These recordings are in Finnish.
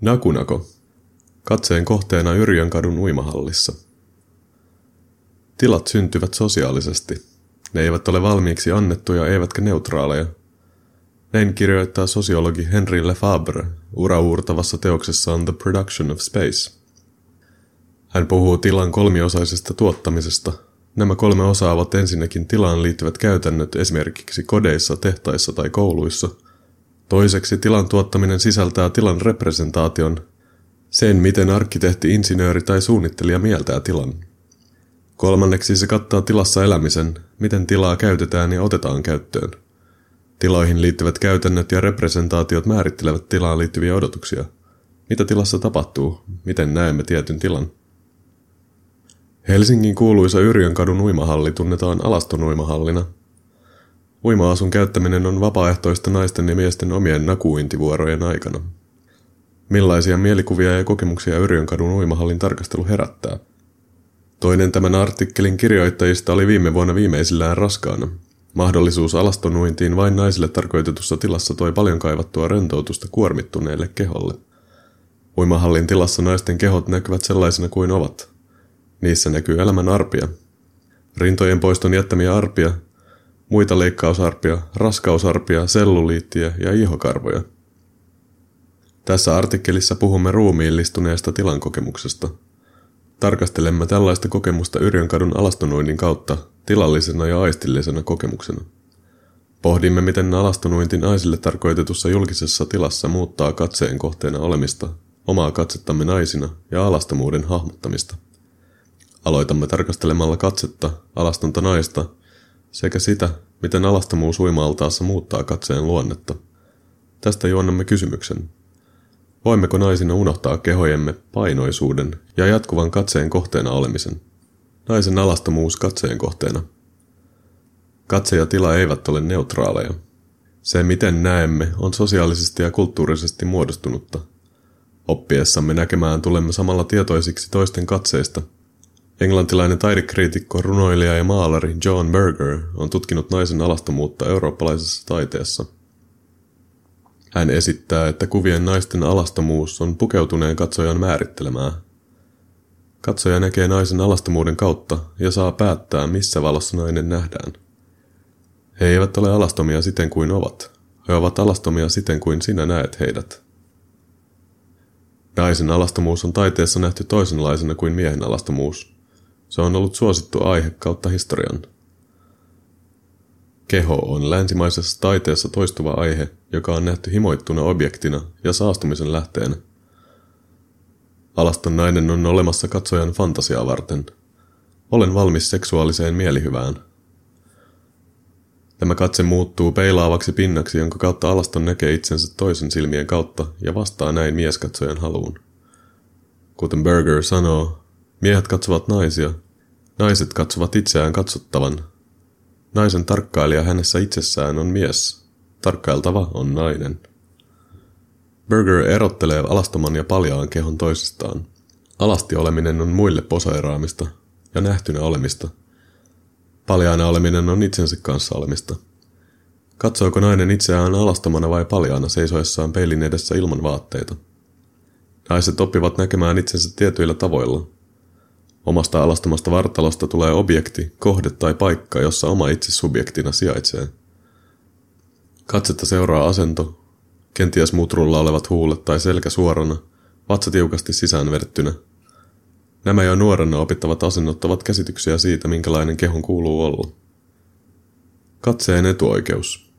Nakunako. Katseen kohteena Yrjönkadun uimahallissa. Tilat syntyvät sosiaalisesti. Ne eivät ole valmiiksi annettuja eivätkä neutraaleja. Näin kirjoittaa sosiologi Henri Lefebvre urauurtavassa teoksessaan The Production of Space. Hän puhuu tilan kolmiosaisesta tuottamisesta. Nämä kolme osaa ovat ensinnäkin tilaan liittyvät käytännöt esimerkiksi kodeissa, tehtaissa tai kouluissa. Toiseksi tilan tuottaminen sisältää tilan representaation, sen miten arkkitehti, insinööri tai suunnittelija mieltää tilan. Kolmanneksi se kattaa tilassa elämisen, miten tilaa käytetään ja otetaan käyttöön. Tiloihin liittyvät käytännöt ja representaatiot määrittelevät tilaan liittyviä odotuksia. Mitä tilassa tapahtuu? Miten näemme tietyn tilan? Helsingin kuuluisa Yrjönkadun uimahalli tunnetaan alaston uimahallina. Uima-asun käyttäminen on vapaaehtoista naisten ja miesten omien nakuintivuorojen aikana. Millaisia mielikuvia ja kokemuksia Yrjönkadun uimahallin tarkastelu herättää? Toinen tämän artikkelin kirjoittajista oli viime vuonna viimeisillään raskaana. Mahdollisuus alastonuintiin vain naisille tarkoitetussa tilassa toi paljon kaivattua rentoutusta kuormittuneelle keholle. Uimahallin tilassa naisten kehot näkyvät sellaisena kuin ovat. Niissä näkyy elämän arpia. Rintojen poiston jättämiä arpia, muita leikkausarpia, raskausarpia, selluliittiä ja ihokarvoja. Tässä artikkelissa puhumme ruumiillistuneesta tilankokemuksesta. Tarkastelemme tällaista kokemusta Yrjönkadun alastonuinnin kautta tilallisena ja aistillisena kokemuksena. Pohdimme, miten alastonuinti naisille tarkoitetussa julkisessa tilassa muuttaa katseen kohteena olemista, omaa katsettamme naisina ja alastomuuden hahmottamista. Aloitamme tarkastelemalla katsetta, alastonta naista sekä sitä, miten alastomuus uima-altaassa muuttaa katseen luonnetta. Tästä juonnamme kysymyksen. Voimmeko naisina unohtaa kehojemme painoisuuden ja jatkuvan katseen kohteena olemisen? Naisen alastomuus katseen kohteena. Katse ja tila eivät ole neutraaleja. Se, miten näemme, on sosiaalisesti ja kulttuurisesti muodostunutta. Oppiessamme näkemään tulemme samalla tietoisiksi toisten katseista. Englantilainen taidekriitikko, runoilija ja maalari John Berger on tutkinut naisen alastomuutta eurooppalaisessa taiteessa. Hän esittää, että kuvien naisten alastomuus on pukeutuneen katsojan määrittelemää. Katsoja näkee naisen alastomuuden kautta ja saa päättää, missä valossa nainen nähdään. He eivät ole alastomia siten kuin ovat. He ovat alastomia siten kuin sinä näet heidät. Naisen alastomuus on taiteessa nähty toisenlaisena kuin miehen alastomuus. Se on ollut suosittu aihe kautta historian. Keho on länsimaisessa taiteessa toistuva aihe, joka on nähty himoittuna objektina ja saastumisen lähteenä. Alaston nainen on olemassa katsojan fantasiaa varten. Olen valmis seksuaaliseen mielihyvään. Tämä katse muuttuu peilaavaksi pinnaksi, jonka kautta alaston näkee itsensä toisen silmien kautta ja vastaa näin mieskatsojan haluun. Kuten Berger sanoo, miehet katsovat naisia, naiset katsovat itseään katsottavan. Naisen tarkkailija hänessä itsessään on mies, tarkkailtava on nainen. Berger erottelee alastoman ja paljaan kehon toisistaan. Alasti oleminen on muille poseeraamista ja nähtynä olemista. Paljaana oleminen on itsensä kanssa olemista. Katsooko nainen itseään alastomana vai paljaana seisoessaan peilin edessä ilman vaatteita? Naiset oppivat näkemään itsensä tietyillä tavoilla. Omasta alastomasta vartalosta tulee objekti, kohde tai paikka, jossa oma itse subjektina sijaitsee. Katsetta seuraa asento, kenties mutrulla olevat huulet tai selkä suorana, vatsa tiukasti sisäänvedettynä. Nämä jo nuorena opittavat asennot ovat käsityksiä siitä, minkälainen kehon kuuluu olla. Katseen etuoikeus.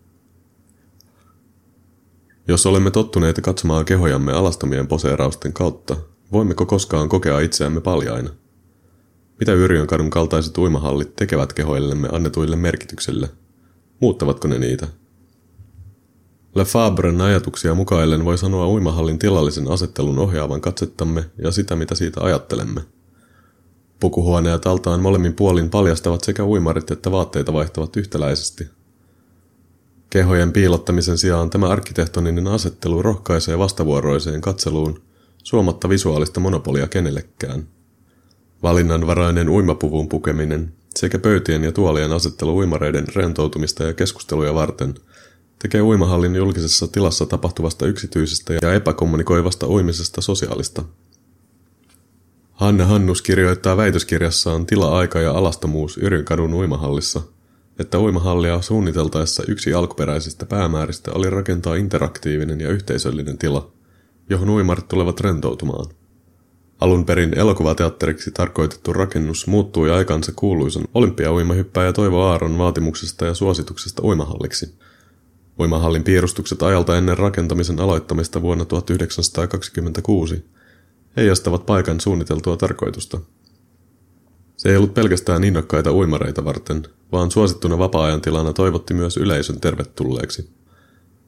Jos olemme tottuneita katsomaan kehojamme alastomien poseerausten kautta, voimmeko koskaan kokea itseämme paljaina? Mitä Yrjönkadun kaltaiset uimahallit tekevät kehoillemme annetuille merkityksille? Muuttavatko ne niitä? Lefebvren ajatuksia mukaillen voi sanoa uimahallin tilallisen asettelun ohjaavan katsettamme ja sitä, mitä siitä ajattelemme. Pukuhuone ja altaan molemmin puolin paljastavat sekä uimarit että vaatteita vaihtavat yhtäläisesti. Kehojen piilottamisen sijaan tämä arkkitehtoninen asettelu rohkaisee vastavuoroiseen katseluun, suomatta visuaalista monopolia kenellekään. Valinnanvarainen uimapuvun pukeminen sekä pöytien ja tuolien asettelu uimareiden rentoutumista ja keskusteluja varten – tekee uimahallin julkisessa tilassa tapahtuvasta yksityisestä ja epäkommunikoivasta uimisesta sosiaalista. Hanna Hannus kirjoittaa väitöskirjassaan Tila-aika ja alastomuus Yrjönkadun uimahallissa, että uimahallia suunniteltaessa yksi alkuperäisistä päämääristä oli rakentaa interaktiivinen ja yhteisöllinen tila, johon uimarit tulevat rentoutumaan. Alun perin elokuvateatteriksi tarkoitettu rakennus muuttui aikansa kuuluisan olympiauimahyppääjä Toivo Aaron vaatimuksesta ja suosituksesta uimahalliksi. Uimahallin piirustukset ajalta ennen rakentamisen aloittamista vuonna 1926 heijastavat paikan suunniteltua tarkoitusta. Se ei ollut pelkästään innokkaita uimareita varten, vaan suosittuna vapaa-ajan tilana toivotti myös yleisön tervetulleeksi.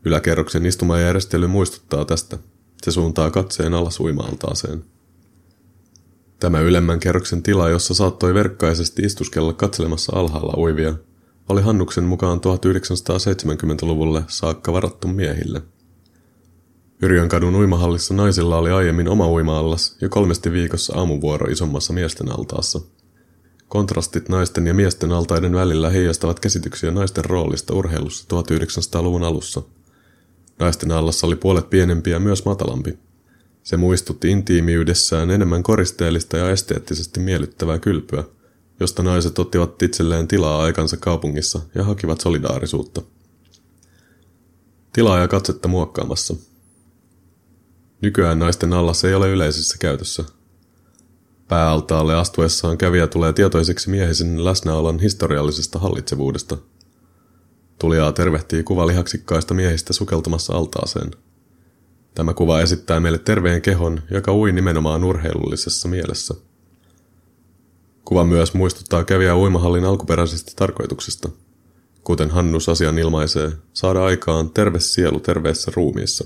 Yläkerroksen istumajärjestely muistuttaa tästä. Se suuntaa katseen alas uima-altaaseen. Tämä ylemmän kerroksen tila, jossa saattoi verkkaisesti istuskella katselemassa alhaalla uivia, oli Hannuksen mukaan 1970-luvulle saakka varattu miehille. Yrjönkadun uimahallissa naisilla oli aiemmin oma uima-allas ja 3 viikossa aamuvuoro isommassa miesten altaassa. Kontrastit naisten ja miesten altaiden välillä heijastavat käsityksiä naisten roolista urheilussa 1900-luvun alussa. Naisten allassa oli puolet pienempi ja myös matalampi. Se muistutti intiimiydessään enemmän koristeellista ja esteettisesti miellyttävää kylpyä, josta naiset ottivat itselleen tilaa aikansa kaupungissa ja hakivat solidaarisuutta. Tilaa ja katsetta muokkaamassa. Nykyään naisten allas ei ole yleisessä käytössä. Pääaltaalle astuessaan kävijä tulee tietoiseksi miehisen läsnäolon historiallisesta hallitsevuudesta. Tulijaa tervehtii kuva lihaksikkaista miehistä sukeltamassa altaaseen. Tämä kuva esittää meille terveen kehon, joka ui nimenomaan urheilullisessa mielessä. Kuva myös muistuttaa kävijää uimahallin alkuperäisestä tarkoituksesta. Kuten Hannus asian ilmaisee, saada aikaan terve sielu terveessä ruumiissa.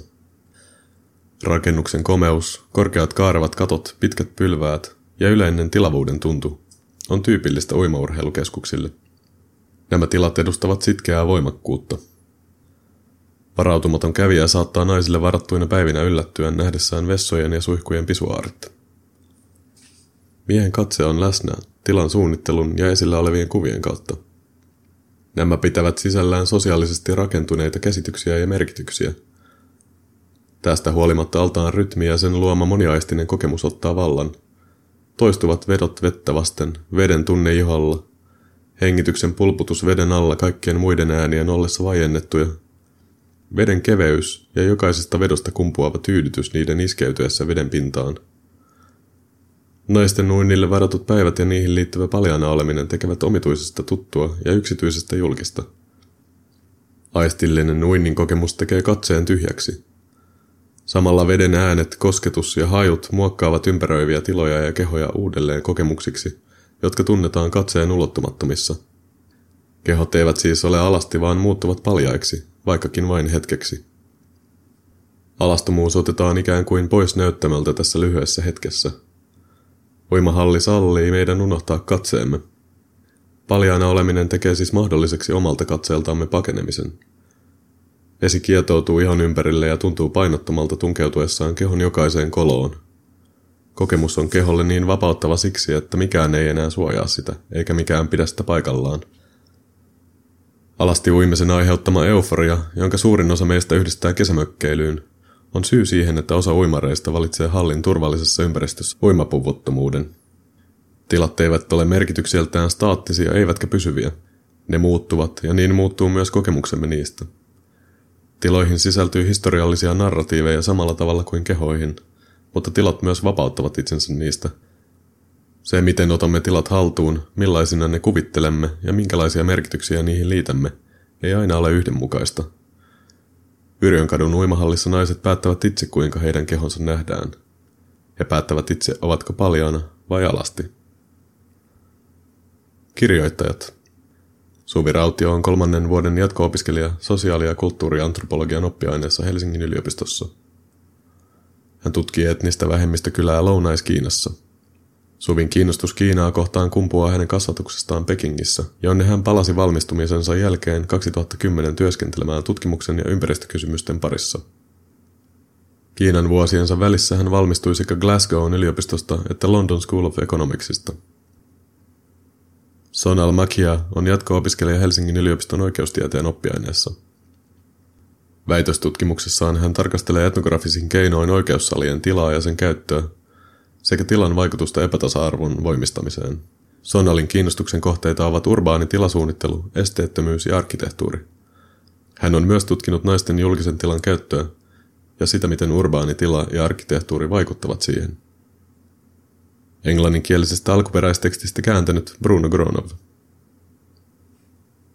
Rakennuksen komeus, korkeat kaarevat katot, pitkät pylväät ja yleinen tilavuuden tuntu on tyypillistä uimaurheilukeskuksille. Nämä tilat edustavat sitkeää voimakkuutta. Varautumaton kävijä saattaa naisille varattuina päivinä yllättyä nähdessään vessojen ja suihkujen pisuaarit. Miehen katse on läsnä tilan suunnittelun ja esillä olevien kuvien kautta. Nämä pitävät sisällään sosiaalisesti rakentuneita käsityksiä ja merkityksiä. Tästä huolimatta altaan rytmi ja sen luoma moniaistinen kokemus ottaa vallan. Toistuvat vedot vettä vasten, veden tunne iholla, hengityksen pulputus veden alla kaikkien muiden äänien ollessa vaiennettuja, veden keveys ja jokaisesta vedosta kumpuava tyydytys niiden iskeytyessä veden pintaan. Naisten uinnille varatut päivät ja niihin liittyvä paljaana oleminen tekevät omituisesta tuttua ja yksityisestä julkista. Aistillinen uinnin kokemus tekee katseen tyhjäksi. Samalla veden äänet, kosketus ja hajut muokkaavat ympäröiviä tiloja ja kehoja uudelleen kokemuksiksi, jotka tunnetaan katseen ulottumattomissa. Kehot eivät siis ole alasti, vaan muuttuvat paljaiksi, vaikkakin vain hetkeksi. Alastomuus otetaan ikään kuin pois näyttämältä tässä lyhyessä hetkessä. Uimahalli sallii meidän unohtaa katseemme. Paljaana oleminen tekee siis mahdolliseksi omalta katseeltamme pakenemisen. Vesi kietoutuu ihon ympärille ja tuntuu painottomalta tunkeutuessaan kehon jokaiseen koloon. Kokemus on keholle niin vapauttava siksi, että mikään ei enää suojaa sitä, eikä mikään pidä sitä paikallaan. Alasti uimisen aiheuttama euforia, jonka suurin osa meistä yhdistää kesämökkeilyyn, on syy siihen, että osa uimareista valitsee hallin turvallisessa ympäristössä uimapuvuttomuuden. Tilat eivät ole merkitykseltään staattisia eivätkä pysyviä. Ne muuttuvat ja niin muuttuu myös kokemuksemme niistä. Tiloihin sisältyy historiallisia narratiiveja samalla tavalla kuin kehoihin, mutta tilat myös vapauttavat itsensä niistä. Se, miten otamme tilat haltuun, millaisina ne kuvittelemme ja minkälaisia merkityksiä niihin liitämme, ei aina ole yhdenmukaista. Yrjönkadun uimahallissa naiset päättävät itse, kuinka heidän kehonsa nähdään. He päättävät itse, ovatko paljaana vai alasti. Kirjoittajat. Suvi Rautio on 3. vuoden jatko-opiskelija sosiaali- ja kulttuuriantropologian oppiaineessa Helsingin yliopistossa. Hän tutkii etnistä vähemmistökylää Lounais-Kiinassa. Suvin kiinnostus Kiinaa kohtaan kumpuaa hänen kasvatuksestaan Pekingissä, jonne hän palasi valmistumisensa jälkeen 2010 työskentelemään tutkimuksen ja ympäristökysymysten parissa. Kiinan vuosiensa välissä hän valmistui sekä Glasgown yliopistosta että London School of Economicsista. Sonal Machia on jatko-opiskelija Helsingin yliopiston oikeustieteen oppiaineessa. Väitöstutkimuksessaan hän tarkastelee etnografisin keinoin oikeussalien tilaa ja sen käyttöä sekä tilan vaikutusta epätasa-arvon voimistamiseen. Sonalin kiinnostuksen kohteita ovat urbaani tilasuunnittelu, esteettömyys ja arkkitehtuuri. Hän on myös tutkinut naisten julkisen tilan käyttöä ja sitä, miten urbaani tila ja arkkitehtuuri vaikuttavat siihen. Englanninkielisestä alkuperäistekstistä kääntänyt Bruno Gronov.